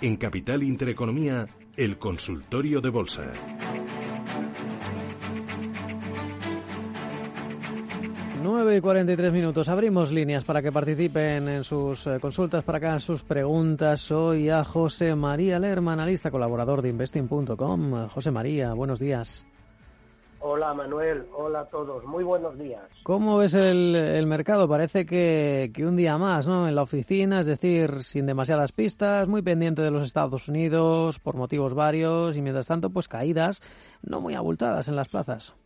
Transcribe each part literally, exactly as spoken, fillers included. En Capital Intereconomía, el consultorio de bolsa. nueve y cuarenta y tres minutos. Abrimos líneas para que participen en sus consultas, para que hagan sus preguntas. Hoy a José María Lerma, analista colaborador de Investing punto com. José María, buenos días. Hola Manuel, hola a todos, muy buenos días. ¿Cómo ves el, el mercado? Parece que, que un día más, ¿no? En la oficina, es decir, sin demasiadas pistas, muy pendiente de los Estados Unidos por motivos varios y mientras tanto, pues caídas no muy abultadas en las plazas.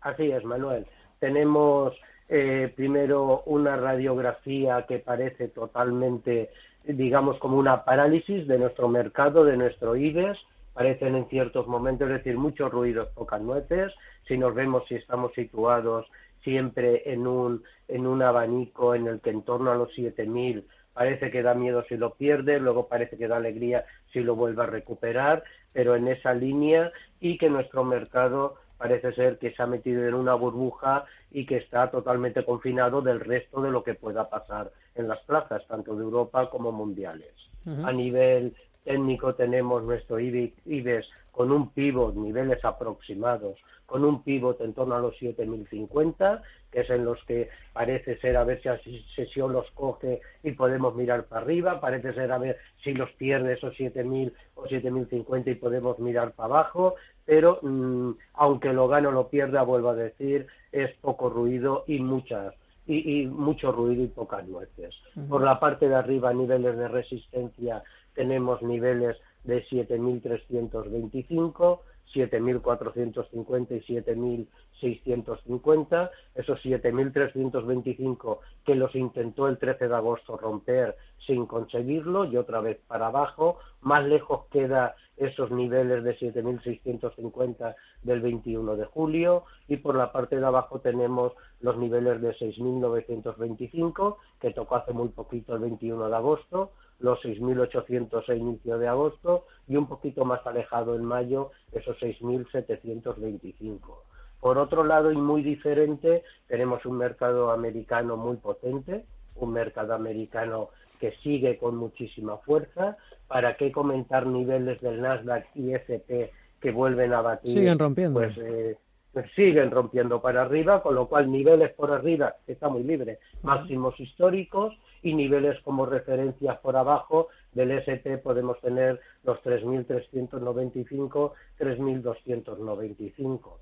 Así es, Manuel. Tenemos eh, primero una radiografía que parece totalmente, digamos, como una parálisis de nuestro mercado, de nuestro I B E X. Parecen en ciertos momentos, es decir, muchos ruidos, pocas nueces. Si nos vemos, si estamos situados siempre en un en un abanico en el que en torno a los siete mil parece que da miedo si lo pierde, luego parece que da alegría si lo vuelve a recuperar, pero en esa línea, y que nuestro mercado parece ser que se ha metido en una burbuja y que está totalmente confinado del resto de lo que pueda pasar en las plazas, tanto de Europa como mundiales. Uh-huh. A nivel técnico tenemos nuestro I B E X con un pivot, niveles aproximados, con un pivot en torno a los siete mil cincuenta, que es en los que parece ser a ver si la sesión los coge y podemos mirar para arriba, parece ser a ver si los pierde esos siete mil o siete mil cincuenta y podemos mirar para abajo, pero mmm, aunque lo gane o lo pierda, vuelvo a decir, es poco ruido y muchas y, y mucho ruido y pocas nueces. Uh-huh. Por la parte de arriba, niveles de resistencia, tenemos niveles de siete mil trescientos veinticinco, siete mil cuatrocientos cincuenta y siete mil seiscientos cincuenta. Esos siete mil trescientos veinticinco que los intentó el trece de agosto romper sin conseguirlo y otra vez para abajo. Más lejos queda esos niveles de siete mil seiscientos cincuenta del veintiuno de julio. Y por la parte de abajo tenemos los niveles de seis mil novecientos veinticinco que tocó hace muy poquito el veintiuno de agosto. Los seis mil ochocientos a inicio de agosto y un poquito más alejado en mayo, esos seis mil setecientos veinticinco. Por otro lado, y muy diferente, tenemos un mercado americano muy potente, un mercado americano que sigue con muchísima fuerza. ¿Para qué comentar niveles del Nasdaq y S and P que vuelven a batir? Siguen rompiendo. Pues, eh, siguen rompiendo para arriba, con lo cual niveles por arriba, está muy libre, máximos históricos, y niveles como referencias por abajo del S and P podemos tener los tres mil trescientos noventa y cinco, tres mil doscientos noventa y cinco.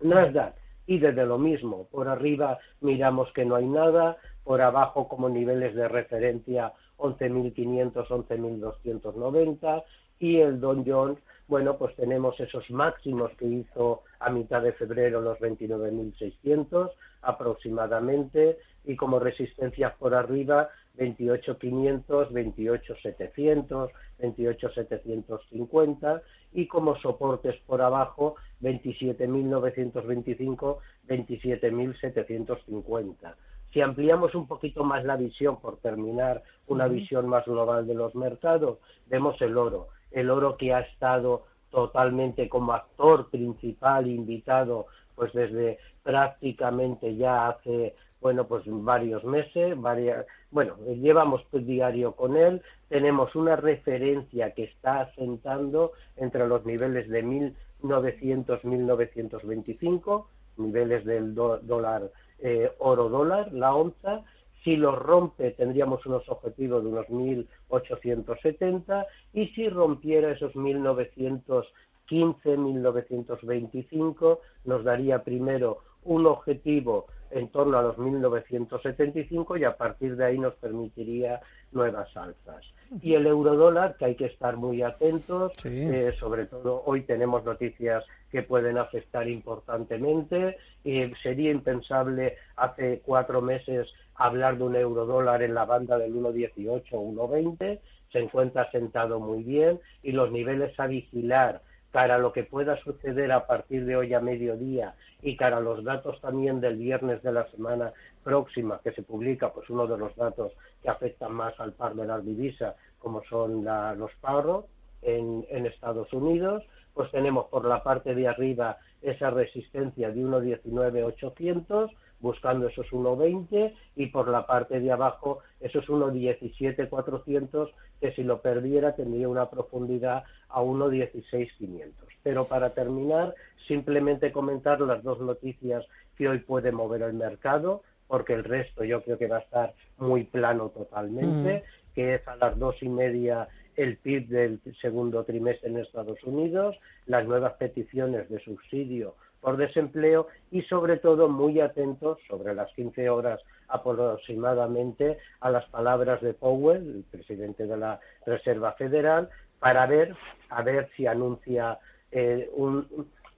Nasdaq, y desde lo mismo, por arriba miramos que no hay nada, por abajo como niveles de referencia once mil quinientos, once mil doscientos noventa, y el Dow Jones, bueno, pues tenemos esos máximos que hizo a mitad de febrero, los veintinueve mil seiscientos aproximadamente, y como resistencias por arriba, veintiocho mil quinientos, veintiocho mil setecientos, veintiocho mil setecientos cincuenta, y como soportes por abajo, veintisiete mil novecientos veinticinco, veintisiete mil setecientos cincuenta. Si ampliamos un poquito más la visión, por terminar, una visión más global de los mercados, vemos el oro. El oro que ha estado totalmente como actor principal invitado pues desde prácticamente ya hace, bueno, pues varios meses, varias, bueno, llevamos diario con él. Tenemos una referencia que está asentando entre los niveles de mil novecientos, mil novecientos veinticinco, niveles del do, dólar, eh, oro dólar, la onza. Si lo rompe, tendríamos unos objetivos de unos mil ochocientos setenta, y si rompiera esos mil novecientos quince, mil novecientos veinticinco, nos daría primero un objetivo en torno a los mil novecientos setenta y cinco y a partir de ahí nos permitiría nuevas alzas. Y el eurodólar, que hay que estar muy atentos, sí. eh, sobre todo hoy tenemos noticias que pueden afectar importantemente. Eh, sería impensable hace cuatro meses hablar de un eurodólar en la banda del uno dieciocho o uno veinte, se encuentra sentado muy bien y los niveles a vigilar para lo que pueda suceder a partir de hoy a mediodía y para los datos también del viernes de la semana próxima, que se publica pues uno de los datos que afectan más al par de las divisas, como son la, los paros en, en Estados Unidos, pues tenemos por la parte de arriba esa resistencia de uno diecinueve ochocientos, buscando esos uno veinte y por la parte de abajo esos uno diecisiete cuatrocientos, que si lo perdiera tendría una profundidad a uno dieciséis quinientos. Pero para terminar, simplemente comentar las dos noticias que hoy puede mover el mercado, porque el resto yo creo que va a estar muy plano totalmente, mm. que es a las dos y media el P I B del segundo trimestre en Estados Unidos, las nuevas peticiones de subsidio por desempleo y, sobre todo, muy atentos, sobre las quince horas aproximadamente, a las palabras de Powell, el presidente de la Reserva Federal, para ver a ver si anuncia eh, un,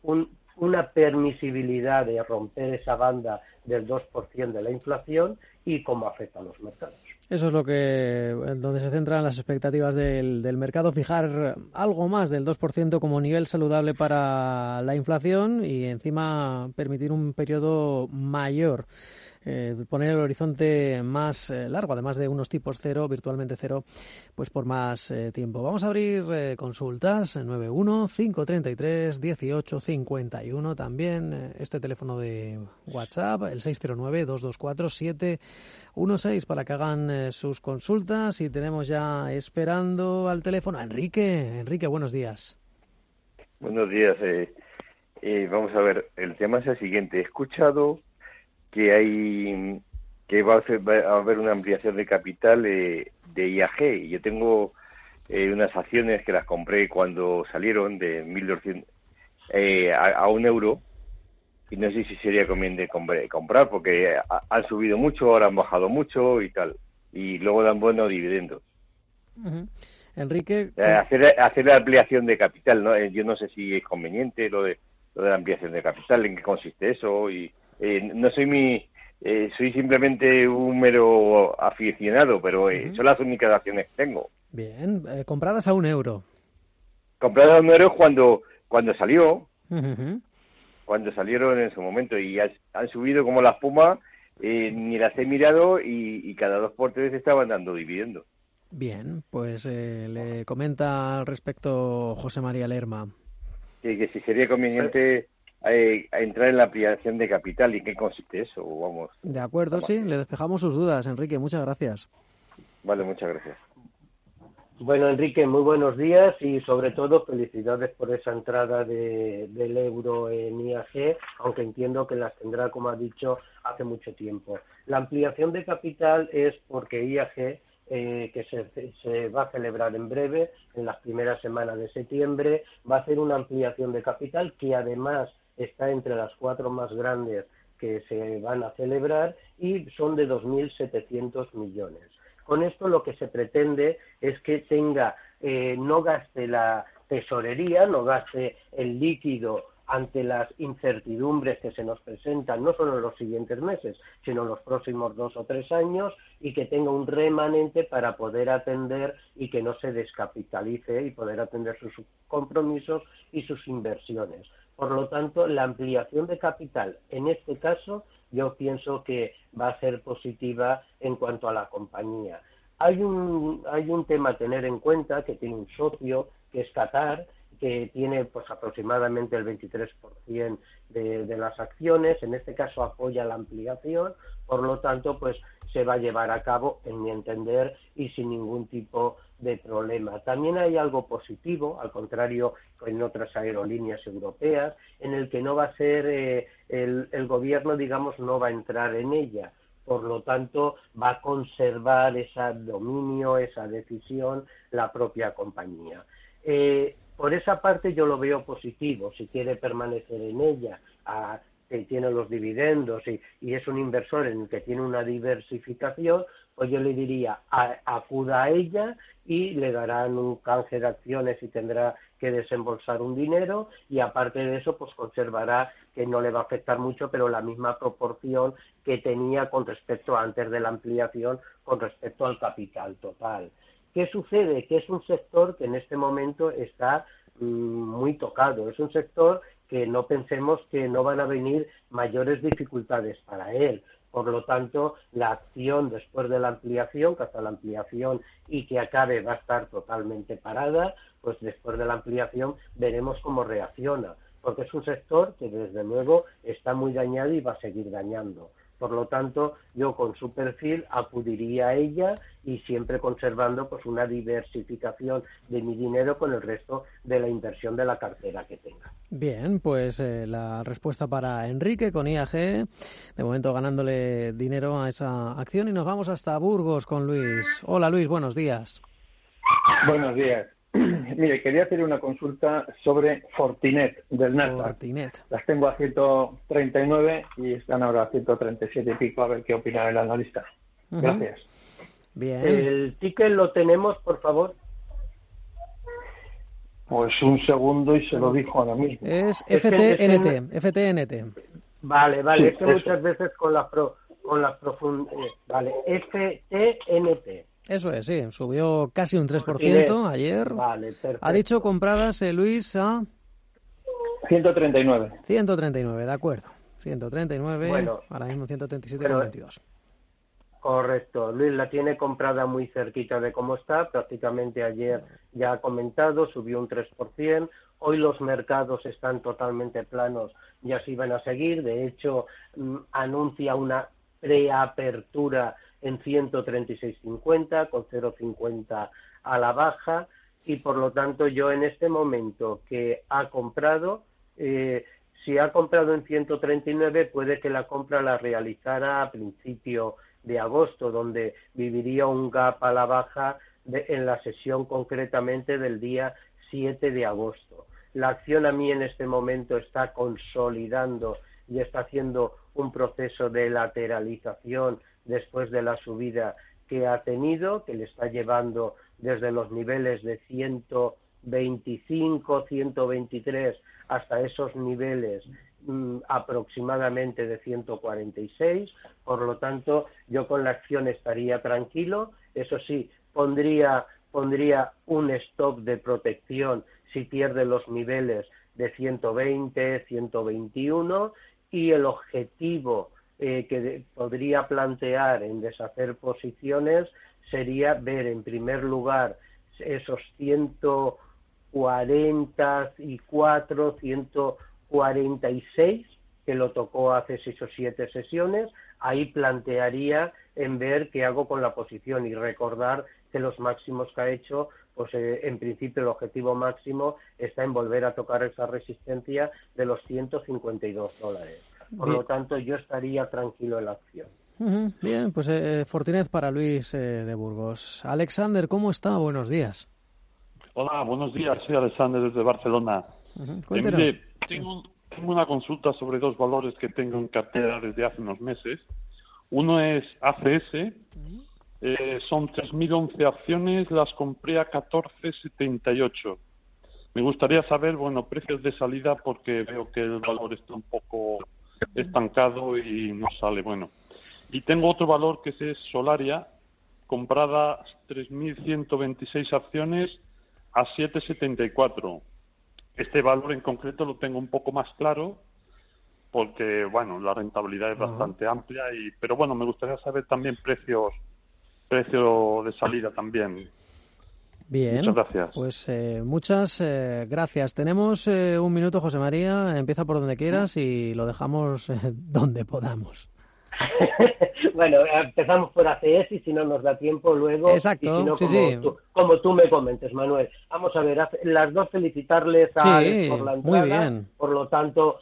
un, una permisibilidad de romper esa banda del dos por ciento de la inflación y cómo afecta a los mercados. Eso es lo que donde se centran las expectativas del, del mercado, fijar algo más del dos por ciento como nivel saludable para la inflación y encima permitir un periodo mayor, eh, poner el horizonte más eh, largo, además de unos tipos cero, virtualmente cero, pues por más eh, tiempo. Vamos a abrir eh, consultas, nueve uno cinco tres tres uno ocho cinco uno, también eh, este teléfono de WhatsApp, el seis cero nueve dos dos cuatro siete uno seis, para que hagan eh, sus consultas. Y tenemos ya esperando al teléfono a Enrique. Enrique, buenos días. Buenos días. Eh, eh, vamos a ver, el tema es el siguiente. He escuchado que hay que va a, hacer, va a haber una ampliación de capital eh, de I A G. Yo tengo eh, unas acciones que las compré cuando salieron de mil doscientos eh, a, a un euro. Y no sé si sería conveniente comprar, porque han subido mucho, ahora han bajado mucho y tal. Y luego dan buenos dividendos. Uh-huh. Enrique. Hacer, hacer la ampliación de capital, ¿no? Yo no sé si es conveniente lo de, lo de la ampliación de capital, en qué consiste eso. Y eh, no soy mi. Eh, soy simplemente un mero aficionado, pero eh, uh-huh. son las únicas acciones que tengo. Bien, eh, compradas a un euro. Compradas a un euro cuando, cuando salió. Uh-huh. Cuando salieron en su momento y has, han subido como la espuma, eh, ni las he mirado y, y cada dos por tres estaban dando dividendos. Bien, pues eh, le comenta al respecto José María Lerma. Que, que si sería conveniente eh, entrar en la ampliación de capital y en qué consiste eso, vamos. De acuerdo, vamos. Sí, le despejamos sus dudas, Enrique, muchas gracias. Vale, muchas gracias. Bueno, Enrique, muy buenos días y, sobre todo, felicidades por esa entrada de, del euro en I A G, aunque entiendo que las tendrá, como ha dicho, hace mucho tiempo. La ampliación de capital es porque I A G, eh, que se, se va a celebrar en breve, en las primeras semanas de septiembre, va a hacer una ampliación de capital que, además, está entre las cuatro más grandes que se van a celebrar y son de dos mil setecientos millones. Con esto lo que se pretende es que tenga, eh, no gaste la tesorería, no gaste el líquido ante las incertidumbres que se nos presentan, no solo en los siguientes meses, sino en los próximos dos o tres años, y que tenga un remanente para poder atender y que no se descapitalice y poder atender sus compromisos y sus inversiones. Por lo tanto, la ampliación de capital, en este caso, yo pienso que va a ser positiva en cuanto a la compañía. Hay un, hay un tema a tener en cuenta, que tiene un socio, que es Qatar, que tiene pues aproximadamente el veintitrés por ciento de, de las acciones, en este caso apoya la ampliación, por lo tanto, pues se va a llevar a cabo, en mi entender, y sin ningún tipo de problema. También hay algo positivo, al contrario que en otras aerolíneas europeas, en el que no va a ser, eh, el, el gobierno, digamos, no va a entrar en ella. Por lo tanto, va a conservar ese dominio, esa decisión, la propia compañía. Eh, por esa parte yo lo veo positivo, si quiere permanecer en ella, a que tiene los dividendos y, y es un inversor en el que tiene una diversificación, pues yo le diría, a, acuda a ella y le darán un canje de acciones y tendrá que desembolsar un dinero, y aparte de eso, pues conservará, que no le va a afectar mucho, pero la misma proporción que tenía con respecto a antes de la ampliación, con respecto al capital total. ¿Qué sucede? Que es un sector que en este momento está mmm, muy tocado, es un sector que no pensemos que no van a venir mayores dificultades para él. Por lo tanto, la acción después de la ampliación, que hasta la ampliación y que acabe va a estar totalmente parada, pues después de la ampliación veremos cómo reacciona, porque es un sector que desde luego está muy dañado y va a seguir dañando. Por lo tanto, yo con su perfil acudiría a ella y siempre conservando pues una diversificación de mi dinero con el resto de la inversión de la cartera que tenga. Bien, pues eh, la respuesta para Enrique con I A G, de momento ganándole dinero a esa acción. Y nos vamos hasta Burgos con Luis. Hola Luis, buenos días. Buenos días. Mire, quería hacer una consulta sobre Fortinet del Nasdaq. Fortinet. Las tengo a ciento treinta y nueve y están ahora a ciento treinta y siete y pico. A ver qué opina el analista. Gracias. Uh-huh. Bien. ¿El ticket lo tenemos, por favor? Pues un segundo y se lo dijo ahora mismo. Es F T N T. F T N T. Vale, vale. Sí, es que eso. Muchas veces con las pro, con las profundidades. Vale. F T N T. Eso es, sí. Subió casi un tres por ciento ayer. Vale, perfecto. Ha dicho compradas, eh, Luis, a... ciento treinta y nueve. ciento treinta y nueve, de acuerdo. ciento treinta y nueve, bueno, ahora mismo ciento treinta y siete coma veintidós. Correcto. Luis la tiene comprada muy cerquita de cómo está. Prácticamente ayer ya ha comentado, subió un tres por ciento. Hoy los mercados están totalmente planos y así van a seguir. De hecho, mmm, anuncia una preapertura en ciento treinta y seis cincuenta, con cero coma cincuenta a la baja, y por lo tanto yo en este momento que ha comprado, eh, si ha comprado en ciento treinta y nueve, puede que la compra la realizara a principio de agosto, donde viviría un gap a la baja de, en la sesión concretamente del día siete de agosto. La acción a mí en este momento está consolidando y está haciendo un proceso de lateralización después de la subida que ha tenido, que le está llevando desde los niveles de ciento veinticinco, ciento veintitrés hasta esos niveles mmm, aproximadamente de ciento cuarenta y seis. Por lo tanto, yo con la acción estaría tranquilo. Eso sí, pondría, pondría un stop de protección si pierde los niveles de ciento veinte, ciento veintiuno, y el objetivo Eh, que de, podría plantear en deshacer posiciones sería ver en primer lugar esos ciento cuarenta y cuatro, ciento cuarenta y seis que lo tocó hace seis o siete sesiones. Ahí plantearía en ver qué hago con la posición y recordar que los máximos que ha hecho, pues eh, en principio el objetivo máximo está en volver a tocar esa resistencia de los ciento cincuenta y dos dólares. Por Bien. Lo tanto, yo estaría tranquilo en la acción. Uh-huh. Bien, pues eh, Fortinet para Luis eh, de Burgos. Alexander, ¿cómo está? Buenos días. Hola, buenos días. Soy Alexander desde Barcelona. Uh-huh. Cuéntanos. Eh, mire, tengo, tengo una consulta sobre dos valores que tengo en cartera desde hace unos meses. Uno es A C S. Uh-huh. eh, son tres mil once acciones, las compré a catorce setenta y ocho. Me gustaría saber, bueno, precios de salida porque veo que el valor está un poco estancado y no sale bueno. Y tengo otro valor que es Solaria, comprada tres mil ciento veintiséis acciones a siete setenta y cuatro. Este valor en concreto lo tengo un poco más claro porque, bueno, la rentabilidad es uh-huh. bastante amplia y, pero bueno, me gustaría saber también precios, precio de salida también. Bien, muchas gracias. Pues eh, muchas eh, gracias. Tenemos eh, un minuto, José María. Empieza por donde quieras y lo dejamos eh, donde podamos. Bueno, empezamos por A C S y si no nos da tiempo luego. Exacto, y si no, sí, como, sí. Tú, como tú me comentes, Manuel. Vamos a ver, las dos felicitarles a sí, Alex por la entrada. Muy bien. Por lo tanto,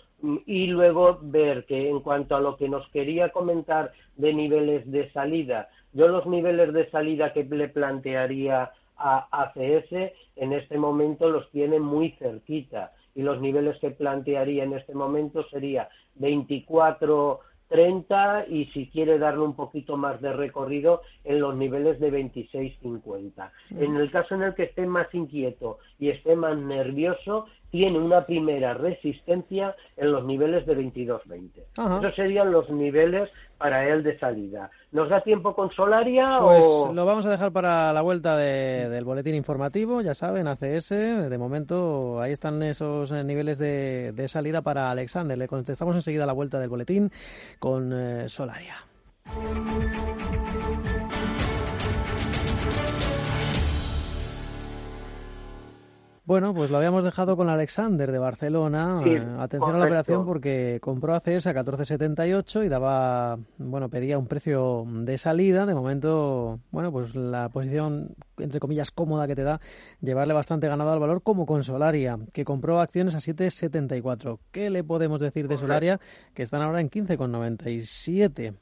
y luego ver que en cuanto a lo que nos quería comentar de niveles de salida, yo los niveles de salida que le plantearía a A C S en este momento los tiene muy cerquita y los niveles que plantearía en este momento sería veinticuatro treinta y si quiere darle un poquito más de recorrido en los niveles de veintiséis cincuenta. En el caso en el que esté más inquieto y esté más nervioso, tiene una primera resistencia en los niveles de veintidós veinte. Ajá. Esos serían los niveles para él de salida. ¿Nos da tiempo con Solaria pues o...? Pues lo vamos a dejar para la vuelta de, del boletín informativo, ya saben, A C S. De momento ahí están esos niveles de, de salida para Alexander. Le contestamos enseguida a la vuelta del boletín con eh, Solaria. Bueno, pues lo habíamos dejado con Alexander de Barcelona. Sí, eh, atención correcto. A la operación porque compró A C S a catorce setenta y ocho y daba, bueno, pedía un precio de salida. De momento, bueno, pues la posición, entre comillas, cómoda que te da llevarle bastante ganado al valor, como con Solaria, que compró acciones a siete setenta y cuatro. ¿Qué le podemos decir de Solaria, que están ahora en quince noventa y siete?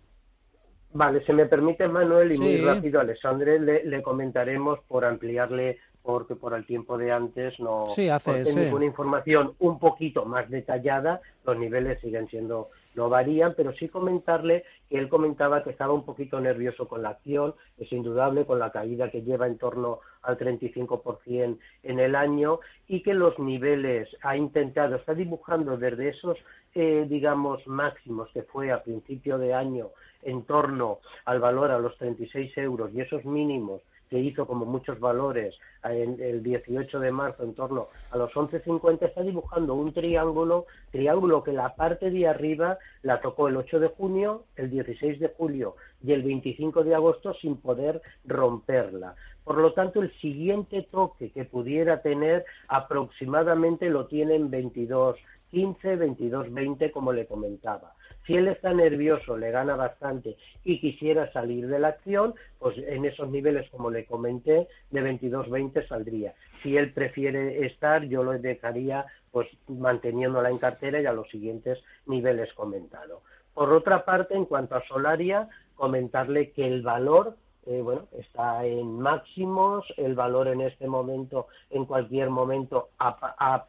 Vale, se me permite, Manuel, y sí. Muy rápido, Alexandre, le, le comentaremos por ampliarle, porque por el tiempo de antes no sí, hace sí. ninguna información un poquito más detallada, los niveles siguen siendo, no varían, pero sí comentarle que él comentaba que estaba un poquito nervioso con la acción, es indudable con la caída que lleva en torno al treinta y cinco por ciento en el año y que los niveles ha intentado, está dibujando desde esos, eh, digamos, máximos que fue a principio de año en torno al valor a los treinta y seis euros y esos mínimos que hizo como muchos valores el dieciocho de marzo en torno a los once cincuenta, está dibujando un triángulo, triángulo que la parte de arriba la tocó el ocho de junio, el dieciséis de julio y el veinticinco de agosto sin poder romperla. Por lo tanto, el siguiente toque que pudiera tener aproximadamente lo tiene en veintidós quince, veintidós veinte, como le comentaba. Si él está nervioso, le gana bastante y quisiera salir de la acción, pues en esos niveles, como le comenté, de veintidós veinte saldría. Si él prefiere estar, yo lo dejaría pues manteniéndola en cartera y a los siguientes niveles comentados. Por otra parte, en cuanto a Solaria, comentarle que el valor, Eh, bueno, está en máximos, el valor en este momento, en cualquier momento, a, a,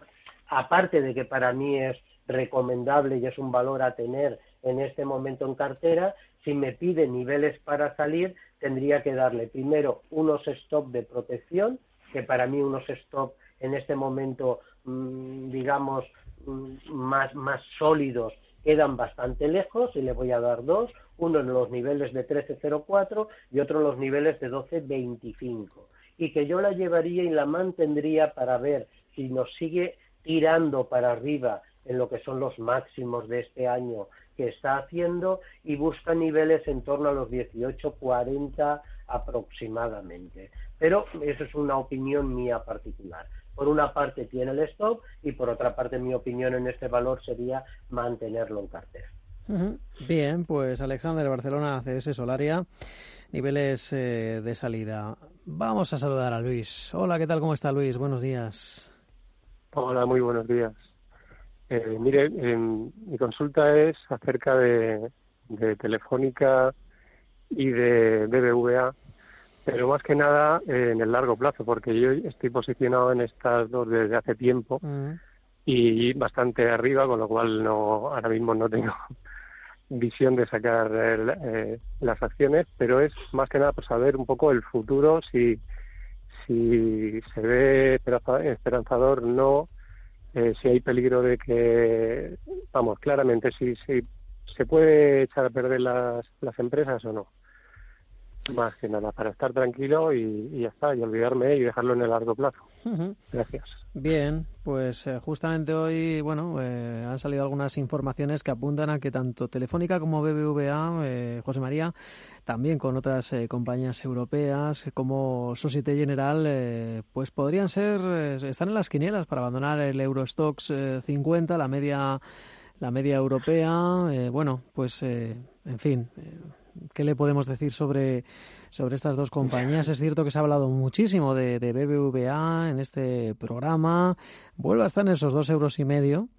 aparte de que para mí es recomendable y es un valor a tener en este momento en cartera, si me pide niveles para salir, tendría que darle primero unos stop de protección, que para mí unos stop en este momento, mmm, digamos, mmm, más, más sólidos, quedan bastante lejos y le voy a dar dos, uno en los niveles de trece cero cuatro y otro en los niveles de doce veinticinco, y que yo la llevaría y la mantendría para ver si nos sigue tirando para arriba en lo que son los máximos de este año que está haciendo y busca niveles en torno a los dieciocho cuarenta aproximadamente. Pero eso es una opinión mía particular. Por una parte tiene el stop y por otra parte mi opinión en este valor sería mantenerlo en cartera. Uh-huh. Bien, pues Alexander, Barcelona, A C S, Solaria, niveles eh, de salida. Vamos a saludar a Luis. Hola, ¿qué tal? ¿Cómo está Luis? Buenos días. Hola, muy buenos días. Eh, mire, eh, mi consulta es acerca de, de Telefónica y de B B V A, pero más que nada eh, en el largo plazo, porque yo estoy posicionado en estas dos desde hace tiempo uh-huh. y bastante arriba, con lo cual no ahora mismo no tengo visión de sacar el, eh, las acciones, pero es más que nada para saber un poco el futuro, si, si se ve esperanzador, no. Eh, si hay peligro de que, vamos, claramente, si, si se puede echar a perder las, las empresas o no. Más que nada, para estar tranquilo y, y ya está, y olvidarme y dejarlo en el largo plazo. Uh-huh. Gracias. Bien, pues eh, justamente hoy, bueno, eh, han salido algunas informaciones que apuntan a que tanto Telefónica como B B V A, eh, José María, también con otras eh, compañías europeas como Société Générale, eh, pues podrían ser, eh, están en las quinielas para abandonar el Eurostoxx eh, cincuenta, la media, la media europea, eh, bueno, pues, eh, en fin... Eh, ¿Qué le podemos decir sobre, sobre estas dos compañías? Es cierto que se ha hablado muchísimo de, de B B V A en este programa. Vuelve a estar en esos dos euros y medio.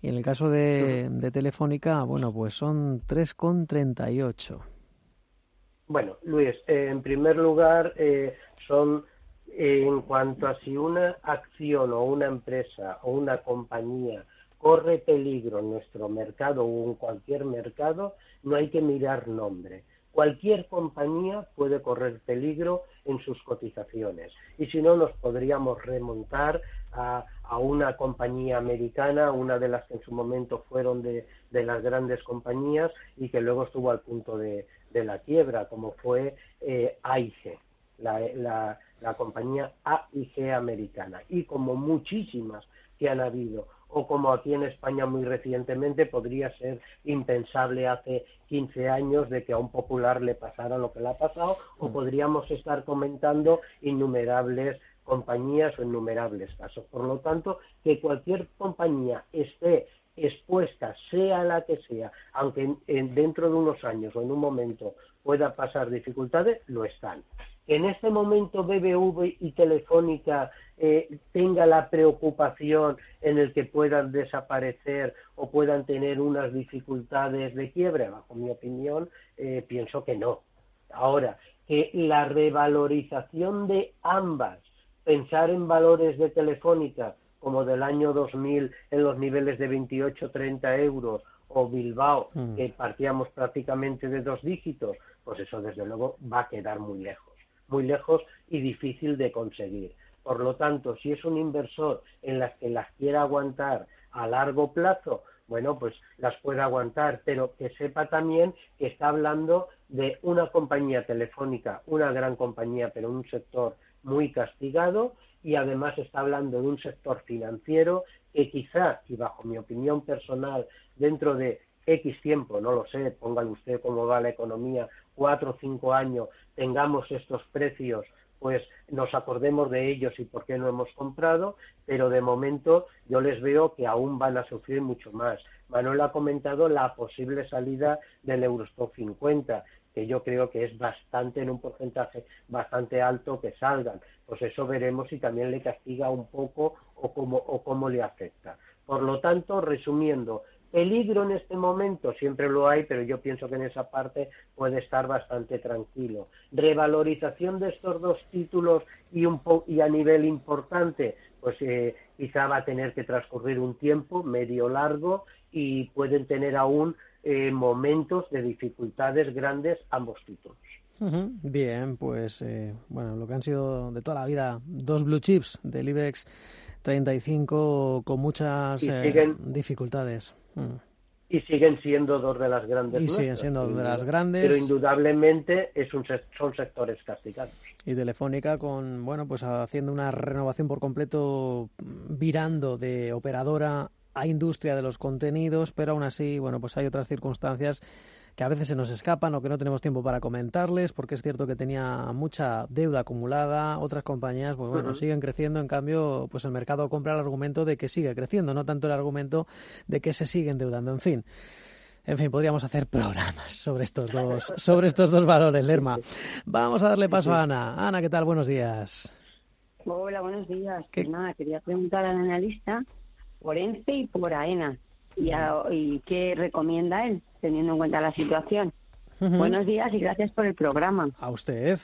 Y en el caso de, de Telefónica, bueno, pues son tres con treinta y ocho. Bueno, Luis, eh, en primer lugar, eh, son eh, en cuanto a si una acción o una empresa o una compañía corre peligro en nuestro mercado o en cualquier mercado, no hay que mirar nombre. Cualquier compañía puede correr peligro en sus cotizaciones. Y si no, nos podríamos remontar a, a una compañía americana, una de las que en su momento fueron de, de las grandes compañías y que luego estuvo al punto de, de la quiebra, como fue eh, A I G, la, la, la compañía A I G americana. Y como muchísimas que han habido, o como aquí en España muy recientemente, podría ser impensable hace quince años de que a un popular le pasara lo que le ha pasado, o podríamos estar comentando innumerables compañías o innumerables casos. Por lo tanto, que cualquier compañía esté expuesta, sea la que sea, aunque en, en, dentro de unos años o en un momento pueda pasar dificultades, lo están. En este momento B B V A y Telefónica eh, tenga la preocupación en el que puedan desaparecer o puedan tener unas dificultades de quiebre, bajo mi opinión, eh, pienso que no. Ahora, que la revalorización de ambas, pensar en valores de Telefónica como del año dos mil en los niveles de veintiocho a treinta euros o Bilbao, mm. que partíamos prácticamente de dos dígitos, pues eso desde luego va a quedar muy lejos. muy lejos y difícil de conseguir. Por lo tanto, si es un inversor en las que las quiera aguantar a largo plazo, bueno, pues las puede aguantar, pero que sepa también que está hablando de una compañía Telefónica, una gran compañía, pero un sector muy castigado, y además está hablando de un sector financiero que quizá, y bajo mi opinión personal, dentro de X tiempo, no lo sé, póngale usted cómo va la economía, cuatro o cinco años, tengamos estos precios, pues nos acordemos de ellos y por qué no hemos comprado, pero de momento yo les veo que aún van a sufrir mucho más. Manuel ha comentado la posible salida del Eurostoxx cincuenta, que yo creo que es bastante, en un porcentaje bastante alto que salgan. Pues eso veremos si también le castiga un poco o cómo, o cómo le afecta. Por lo tanto, resumiendo, peligro en este momento siempre lo hay, pero yo pienso que en esa parte puede estar bastante tranquilo. Revalorización de estos dos títulos y, un po- y a nivel importante, pues eh, quizá va a tener que transcurrir un tiempo medio largo y pueden tener aún eh, momentos de dificultades grandes ambos títulos. Uh-huh. Bien, pues eh, bueno, lo que han sido de toda la vida dos blue chips del IBEX treinta y cinco con muchas eh, siguen, dificultades. Mm. Y siguen siendo dos de las grandes. Y siguen nuestras, siendo dos de las grandes. Pero indudablemente es un, son sectores castigados. Y Telefónica con, bueno, pues haciendo una renovación por completo, virando de operadora a industria de los contenidos, pero aún así, bueno, pues hay otras circunstancias que a veces se nos escapan o que no tenemos tiempo para comentarles, porque es cierto que tenía mucha deuda acumulada, otras compañías, pues bueno, uh-huh. siguen creciendo, en cambio, pues el mercado compra el argumento de que sigue creciendo, no tanto el argumento de que se sigue endeudando, en fin. En fin, podríamos hacer programas sobre estos dos, sobre estos dos valores, Lerma. Vamos a darle paso a Ana. Ana, ¿qué tal? Buenos días. Hola, buenos días. ¿Qué? Pues nada, quería preguntar al analista por ENCE y por AENA. Y, a, y qué recomienda él, teniendo en cuenta la situación. Uh-huh. Buenos días y gracias por el programa. A usted.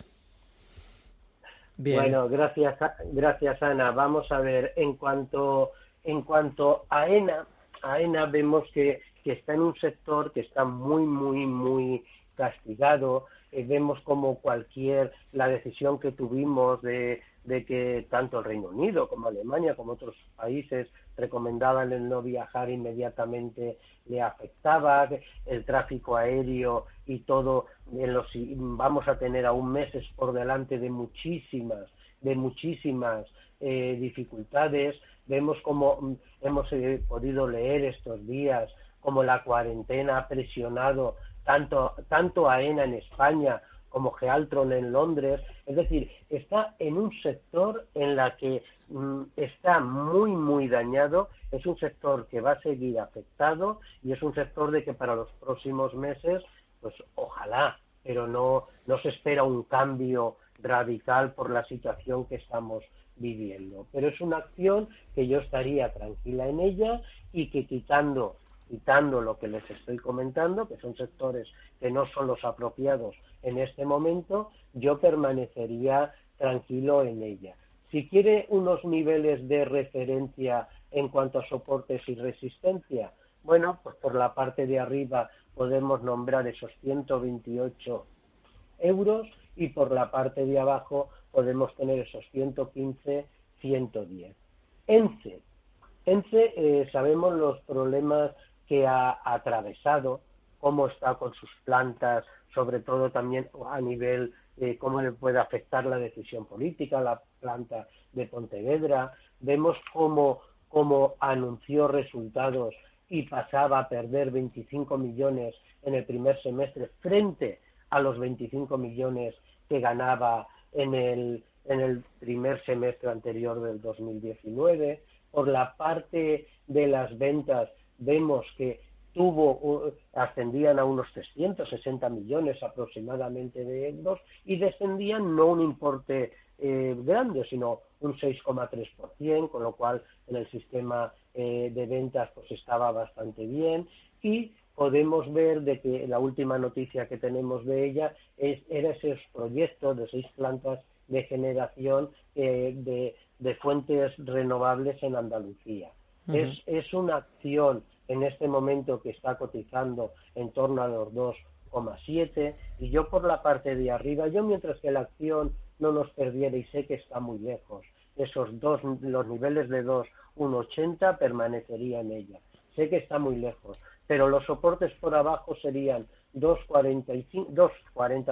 Bien. Bueno, gracias, gracias Ana. Vamos a ver, en cuanto en cuanto a AENA, AENA vemos que, que está en un sector que está muy, muy, muy castigado. Eh, vemos como cualquier, la decisión que tuvimos de... de que tanto el Reino Unido como Alemania como otros países recomendaban el no viajar inmediatamente, le afectaba el tráfico aéreo y todo. En los, vamos a tener aún meses por delante de muchísimas, de muchísimas eh, dificultades. Vemos como hemos eh, podido leer estos días como la cuarentena ha presionado tanto, tanto AENA en España como Gealtron en Londres. Es decir, está en un sector en la que mmm, está muy, muy dañado, es un sector que va a seguir afectado y es un sector de que para los próximos meses, pues ojalá, pero no, no se espera un cambio radical por la situación que estamos viviendo. Pero es una acción que yo estaría tranquila en ella y que quitando, quitando lo que les estoy comentando, que son sectores que no son los apropiados en este momento, yo permanecería tranquilo en ella. Si quiere unos niveles de referencia en cuanto a soportes y resistencia, bueno, pues por la parte de arriba podemos nombrar esos ciento veintiocho euros y por la parte de abajo podemos tener esos ciento quince, ciento diez. ENCE. ENCE, eh, sabemos los problemas que ha atravesado, cómo está con sus plantas, sobre todo también a nivel de eh, cómo le puede afectar la decisión política, la planta de Pontevedra. Vemos cómo, cómo anunció resultados y pasaba a perder veinticinco millones en el primer semestre frente a los veinticinco millones que ganaba en el en el primer semestre anterior del dos mil diecinueve. Por la parte de las ventas vemos que tuvo ascendían a unos trescientos sesenta millones aproximadamente de euros y descendían no un importe eh, grande, sino un seis coma tres por ciento, con lo cual en el sistema eh, de ventas pues estaba bastante bien. Y podemos ver de que la última noticia que tenemos de ella es, era ese proyecto de seis plantas de generación eh, de, de fuentes renovables en Andalucía. Uh-huh. Es, es una acción en este momento que está cotizando en torno a los dos coma siete, y yo por la parte de arriba, yo mientras que la acción no nos perdiera, y sé que está muy lejos, esos dos, los niveles de dos coma uno ochenta permanecería en ella. Sé que está muy lejos, pero los soportes por abajo serían dos cuarenta,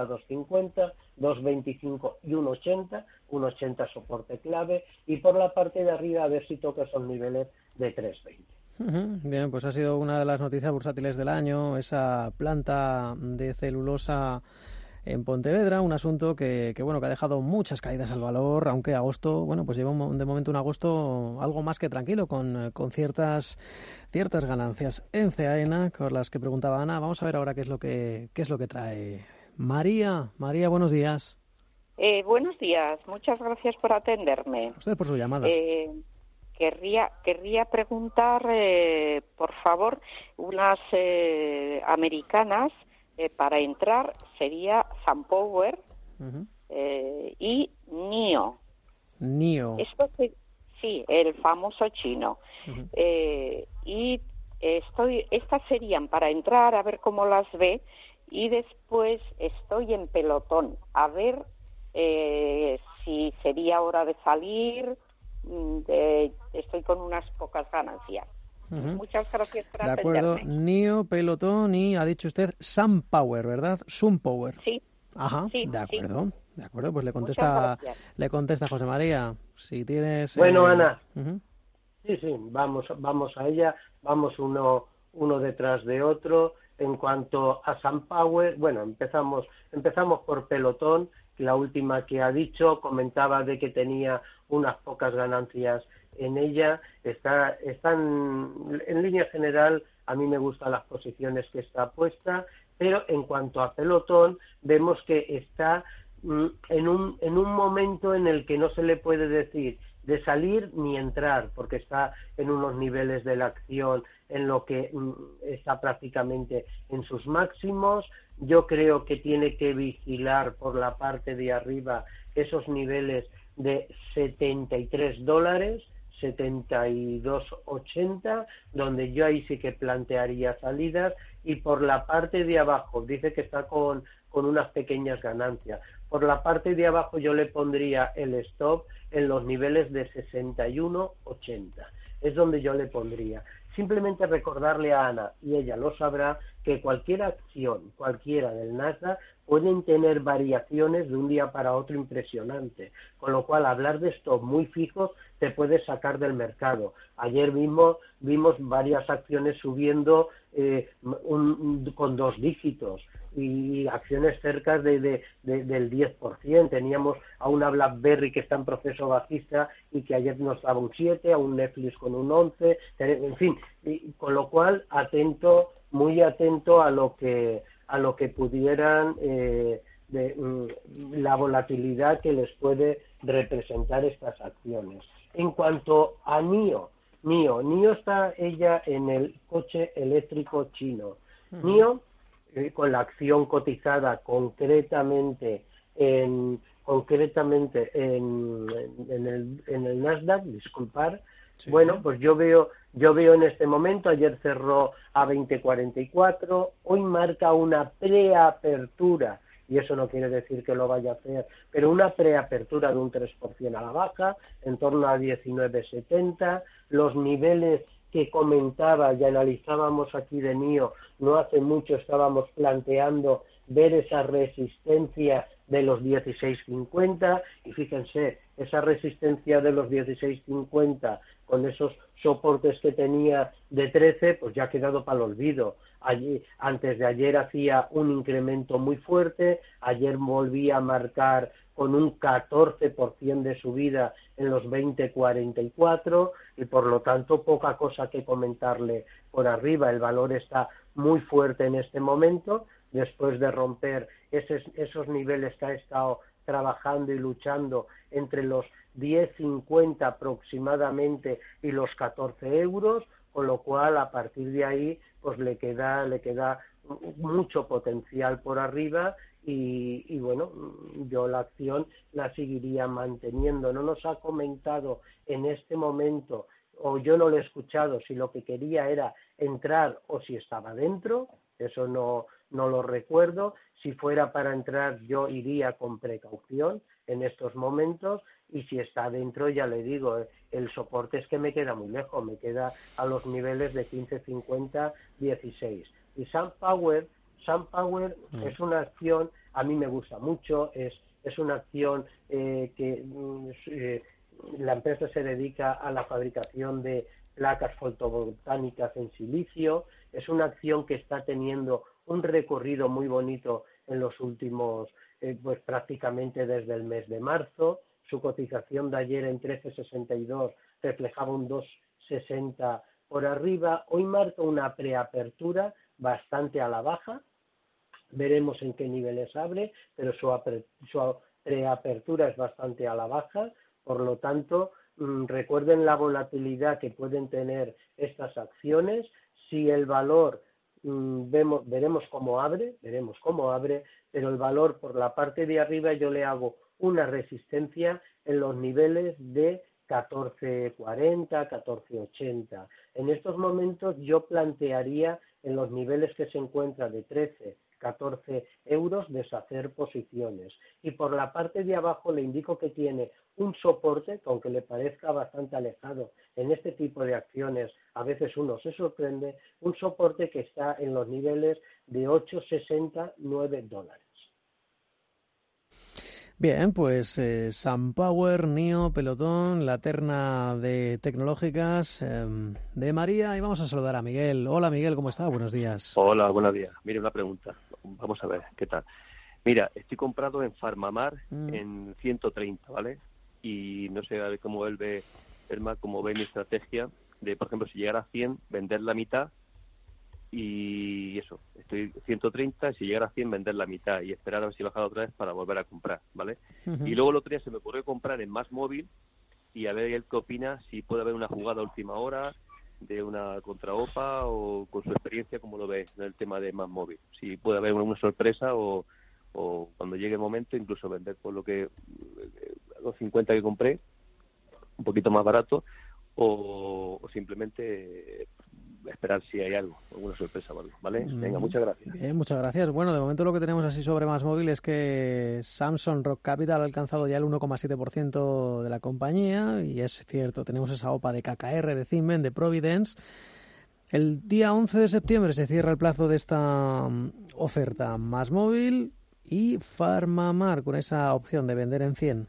dos cincuenta, dos veinticinco y uno ochenta, uno ochenta soporte clave, y por la parte de arriba a ver si toca esos niveles de tres veinte. Bien, pues ha sido una de las noticias bursátiles del año, esa planta de celulosa en Pontevedra, un asunto que, que bueno, que ha dejado muchas caídas al valor, aunque agosto, bueno, pues lleva un, de momento un agosto algo más que tranquilo, con, con ciertas ciertas ganancias. ENCE, AENA, con las que preguntaba Ana, vamos a ver ahora qué es lo que qué es lo que trae María. María, buenos días. Eh, buenos días, muchas gracias por atenderme. Usted por su llamada. Eh... Querría, querría preguntar, eh, por favor, unas eh, americanas eh, para entrar, sería SunPower, uh-huh, eh, y N I O. N I O. Esto, sí, el famoso chino. Uh-huh. Eh, y estoy, estas serían para entrar, a ver cómo las ve, y después estoy en Peloton, a ver eh, si sería hora de salir. De, estoy con unas pocas ganancias. Uh-huh. Muchas gracias por atenderme. De acuerdo, N I O, Peloton y ha dicho usted SunPower, ¿verdad? SunPower. Sí. Ajá, sí, de acuerdo. Sí. De acuerdo, pues le contesta le contesta José María. Si tienes Bueno, eh... Ana. Uh-huh. Sí, sí, vamos vamos a ella, vamos uno uno detrás de otro. En cuanto a SunPower, bueno, empezamos empezamos por Peloton. La última que ha dicho comentaba de que tenía unas pocas ganancias en ella. Está, están, en línea general, a mí me gustan las posiciones que está puesta, pero en cuanto a Peloton, vemos que está mm, en un, en un momento en el que no se le puede decir de salir ni entrar, porque está en unos niveles de la acción en lo que mm, está prácticamente en sus máximos. Yo creo que tiene que vigilar por la parte de arriba esos niveles de setenta y tres dólares, setenta y dos ochenta, donde yo ahí sí que plantearía salidas, y por la parte de abajo, dice que está con, con unas pequeñas ganancias, por la parte de abajo yo le pondría el stop en los niveles de sesenta y uno ochenta, es donde yo le pondría. Simplemente recordarle a Ana, y ella lo sabrá, que cualquier acción, cualquiera del Nasdaq, pueden tener variaciones de un día para otro impresionante, con lo cual hablar de stop muy fijos te puede sacar del mercado. Ayer mismo vimos varias acciones subiendo eh, un, con dos dígitos y acciones cerca de, de, de, del diez por ciento. Teníamos a una BlackBerry que está en proceso bajista y que ayer nos daba un siete, a un Netflix con un once, en fin, y, con lo cual atento, muy atento a lo que a lo que pudieran, eh, de, mm, la volatilidad que les puede representar estas acciones. En cuanto a N I O, N I O, N I O está ella en el coche eléctrico chino. Uh-huh. N I O, eh, con la acción cotizada concretamente en concretamente en, en, el, en el Nasdaq, disculpar, sí, bueno, ¿no? Pues yo veo... Yo veo en este momento, ayer cerró a veinte cuarenta y cuatro, hoy marca una preapertura, y eso no quiere decir que lo vaya a hacer, pero una preapertura de un tres por ciento a la baja, en torno a diecinueve setenta, los niveles que comentaba y analizábamos aquí de N I O, no hace mucho estábamos planteando ver esa resistencia de los dieciséis cincuenta, y fíjense, esa resistencia de los dieciséis cincuenta con esos soportes que tenía de trece, pues ya ha quedado para el olvido. Allí, antes de ayer hacía un incremento muy fuerte, ayer volvía a marcar con un catorce por ciento de subida en los veinte cuarenta y cuatro y por lo tanto poca cosa que comentarle por arriba. El valor está muy fuerte en este momento, después de romper ese, esos niveles que ha estado trabajando y luchando entre los diez cincuenta aproximadamente y los catorce euros, con lo cual a partir de ahí pues le queda, le queda mucho potencial por arriba. Y, y bueno, yo la acción la seguiría manteniendo. No nos ha comentado en este momento, o yo no lo he escuchado, si lo que quería era entrar o si estaba dentro, eso no, no lo recuerdo. Si fuera para entrar yo iría con precaución en estos momentos, y si está dentro, ya le digo, el soporte es que me queda muy lejos, me queda a los niveles de quince cincuenta, dieciséis. Y SunPower SunPower mm. es una acción, a mí me gusta mucho, es, es una acción eh, que eh, la empresa se dedica a la fabricación de placas fotovoltaicas en silicio. Es una acción que está teniendo un recorrido muy bonito en los últimos, eh, pues prácticamente desde el mes de marzo. Su cotización de ayer en trece sesenta y dos reflejaba un dos sesenta por arriba. Hoy marca una preapertura bastante a la baja. Veremos en qué niveles abre, pero su, apre, su preapertura es bastante a la baja. Por lo tanto, mmm, recuerden la volatilidad que pueden tener estas acciones. Si el valor, mmm, vemos, veremos cómo abre, veremos cómo abre, pero el valor por la parte de arriba yo le hago una resistencia en los niveles de catorce cuarenta, catorce ochenta. En estos momentos yo plantearía en los niveles que se encuentra de trece, catorce euros deshacer posiciones. Y por la parte de abajo le indico que tiene un soporte, que aunque le parezca bastante alejado en este tipo de acciones, a veces uno se sorprende, un soporte que está en los niveles de ocho sesenta, nueve dólares. Bien, pues eh, SunPower, N I O, Peloton, la terna de tecnológicas eh, de María. Y vamos a saludar a Miguel. Hola, Miguel, ¿cómo está? Buenos días. Hola, buenos días. Mire, una pregunta. Vamos a ver, ¿qué tal? Mira, estoy comprado en PharmaMar mm. en ciento treinta, ¿vale? Y no sé a ver cómo él ve, Elma, cómo ve mi estrategia de, por ejemplo, si llegara a cien, vender la mitad. Y eso, estoy ciento treinta, si llegara a cien vender la mitad y esperar a ver si bajaba otra vez para volver a comprar, ¿vale? Uh-huh. Y luego el otro día se me ocurrió comprar en MásMóvil y a ver él qué opina, si puede haber una jugada a última hora de una contraopa o con su experiencia, como lo ve en el tema de MásMóvil, si puede haber una sorpresa o, o cuando llegue el momento incluso vender por lo que los cincuenta que compré, un poquito más barato, o, o simplemente esperar si hay algo, alguna sorpresa o algo, ¿vale? Venga, muchas gracias. Bien, muchas gracias. Bueno, de momento lo que tenemos así sobre MásMóvil es que Samsung Rock Capital ha alcanzado ya el uno coma siete por ciento de la compañía, y es cierto, tenemos esa OPA de K K R, de Cinven, de Providence. El día once de septiembre se cierra el plazo de esta oferta MásMóvil y PharmaMar, con esa opción de vender en cien.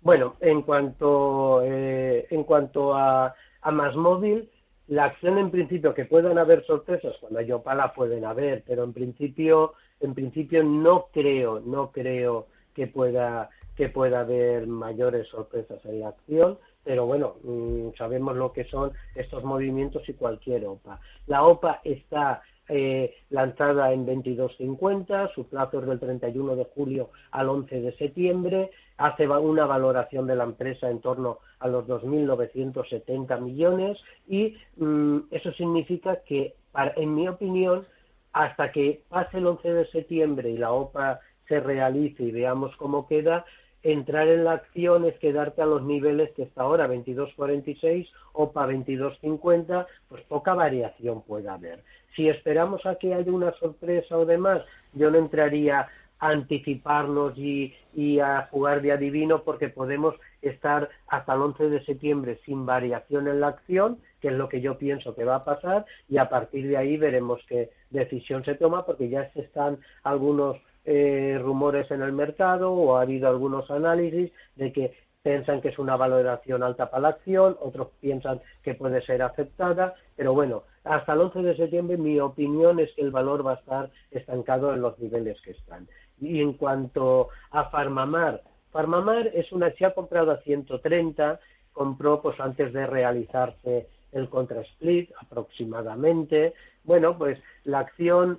Bueno, en cuanto, eh, en cuanto a, a MásMóvil, la acción en principio, que puedan haber sorpresas, cuando hay opala pueden haber, pero en principio, en principio no creo, no creo que pueda, que pueda haber mayores sorpresas en la acción, pero bueno, sabemos lo que son estos movimientos y cualquier opa. La opa está eh, lanzada en veintidós cincuenta, su plazo es del treinta y uno de julio al once de septiembre, hace una valoración de la empresa en torno a los dos mil novecientos setenta millones y mm, eso significa que, para, en mi opinión, hasta que pase el once de septiembre y la OPA se realice y veamos cómo queda, entrar en la acción es quedarte a los niveles que está ahora, veintidós cuarenta y seis, OPA veintidós cincuenta, pues poca variación puede haber. Si esperamos a que haya una sorpresa o demás, yo no entraría a anticiparnos y, y a jugar de adivino, porque podemos estar hasta el once de septiembre sin variación en la acción, que es lo que yo pienso que va a pasar, y a partir de ahí veremos qué decisión se toma, porque ya se están algunos eh, rumores en el mercado, o ha habido algunos análisis de que piensan que es una valoración alta para la acción, otros piensan que puede ser aceptada, pero bueno, hasta el once de septiembre mi opinión es que el valor va a estar estancado en los niveles que están. Y en cuanto a PharmaMar, PharmaMar es una que se ha comprado a ciento treinta, compró pues antes de realizarse el contra split aproximadamente. Bueno, pues la acción,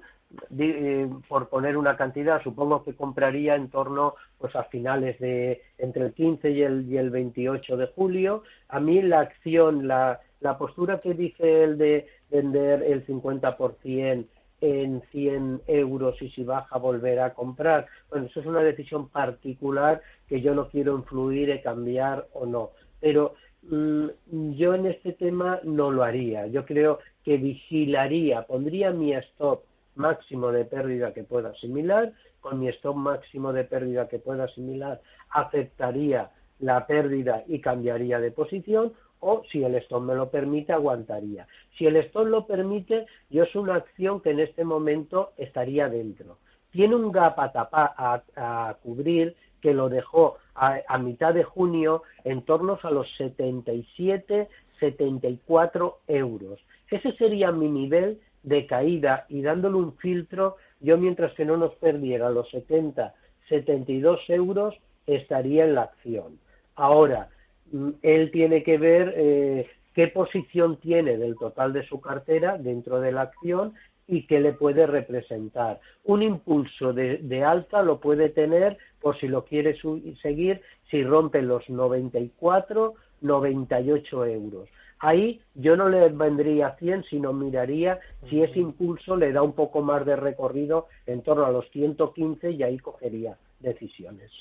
eh, por poner una cantidad, supongo que compraría en torno pues a finales de entre el quince y el, y el veintiocho de julio. A mí la acción, la, la postura que dice el de vender el cincuenta por ciento en cien euros y si baja volver a comprar, bueno, eso es una decisión particular que yo no quiero influir en cambiar o no, pero mmm, yo en este tema no lo haría. Yo creo que vigilaría, pondría mi stop máximo de pérdida que pueda asimilar, con mi stop máximo de pérdida que pueda asimilar aceptaría la pérdida y cambiaría de posición, o si el stop me lo permite, aguantaría. Si el stop lo permite, yo es una acción que en este momento estaría dentro. Tiene un gap a, tapar, a, a cubrir que lo dejó a, a mitad de junio en torno a los setenta y siete, setenta y cuatro euros. Ese sería mi nivel de caída, y dándole un filtro, yo mientras que no nos perdiera los setenta, setenta y dos euros, estaría en la acción. Ahora, él tiene que ver eh, qué posición tiene del total de su cartera dentro de la acción y qué le puede representar. Un impulso de, de alza lo puede tener por si lo quiere seguir, si rompe los noventa y cuatro, noventa y ocho euros. Ahí yo no le vendría cien, sino miraría si ese impulso le da un poco más de recorrido en torno a los ciento quince y ahí cogería decisiones.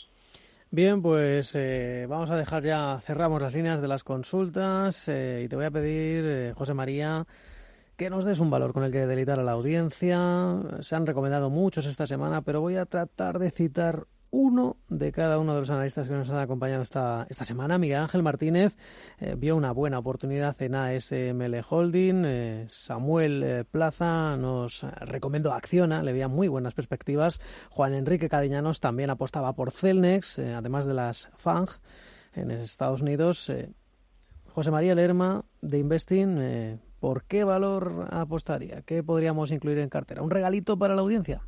Bien, pues eh, vamos a dejar ya, cerramos las líneas de las consultas eh, y te voy a pedir, eh, José María, que nos des un valor con el que deleitar a la audiencia. Se han recomendado muchos esta semana, pero voy a tratar de citar uno de cada uno de los analistas que nos han acompañado esta, esta semana. Miguel Ángel Martínez eh, vio una buena oportunidad en A S M L Holding. Eh, Samuel eh, Plaza nos recomendó Acciona, le veía muy buenas perspectivas. Juan Enrique Cadiñanos también apostaba por Celnex, eh, además de las F A N G en Estados Unidos. Eh, José María Lerma, de Investing, eh, ¿por qué valor apostaría? ¿Qué podríamos incluir en cartera? ¿Un regalito para la audiencia?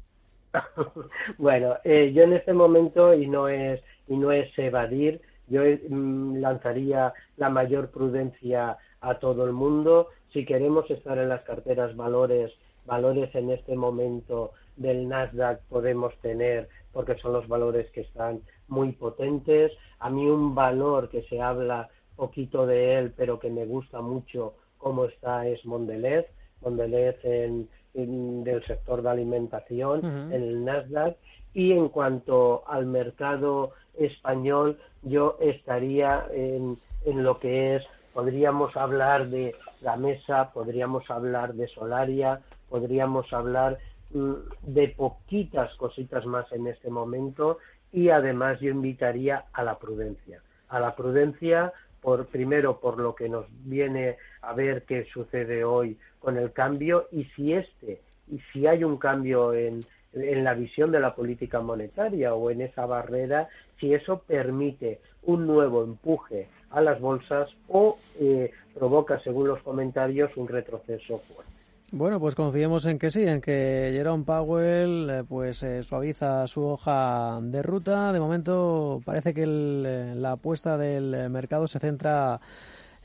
Bueno, eh, yo en este momento, y no es y no es evadir, yo mm, lanzaría la mayor prudencia a todo el mundo. Si queremos estar en las carteras valores, valores en este momento del Nasdaq podemos tener, porque son los valores que están muy potentes. A mí un valor que se habla poquito de él, pero que me gusta mucho cómo está, es Mondelez. Mondelez en... del sector de alimentación, uh-huh, en el Nasdaq. Y en cuanto al mercado español, yo estaría en, en lo que es, podríamos hablar de la mesa, podríamos hablar de Solaria, podríamos hablar mmm, de poquitas cositas más en este momento, y además yo invitaría a la prudencia, a la prudencia por primero por lo que nos viene a ver qué sucede hoy con el cambio, y si este y si hay un cambio en, en la visión de la política monetaria o en esa barrera, si eso permite un nuevo empuje a las bolsas o eh, provoca, según los comentarios, un retroceso fuerte. Bueno, pues confiemos en que sí, en que Jerome Powell pues eh, suaviza su hoja de ruta. De momento parece que el, la apuesta del mercado se centra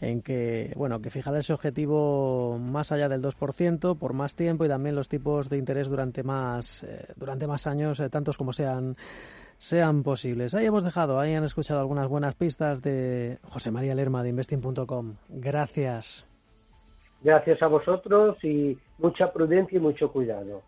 en que, bueno, que fijar ese objetivo más allá del dos por ciento por más tiempo, y también los tipos de interés durante más eh, durante más años, eh, tantos como sean sean posibles. Ahí hemos dejado, ahí han escuchado algunas buenas pistas de José María Lerma de Investing punto com. Gracias. Gracias a vosotros y mucha prudencia y mucho cuidado.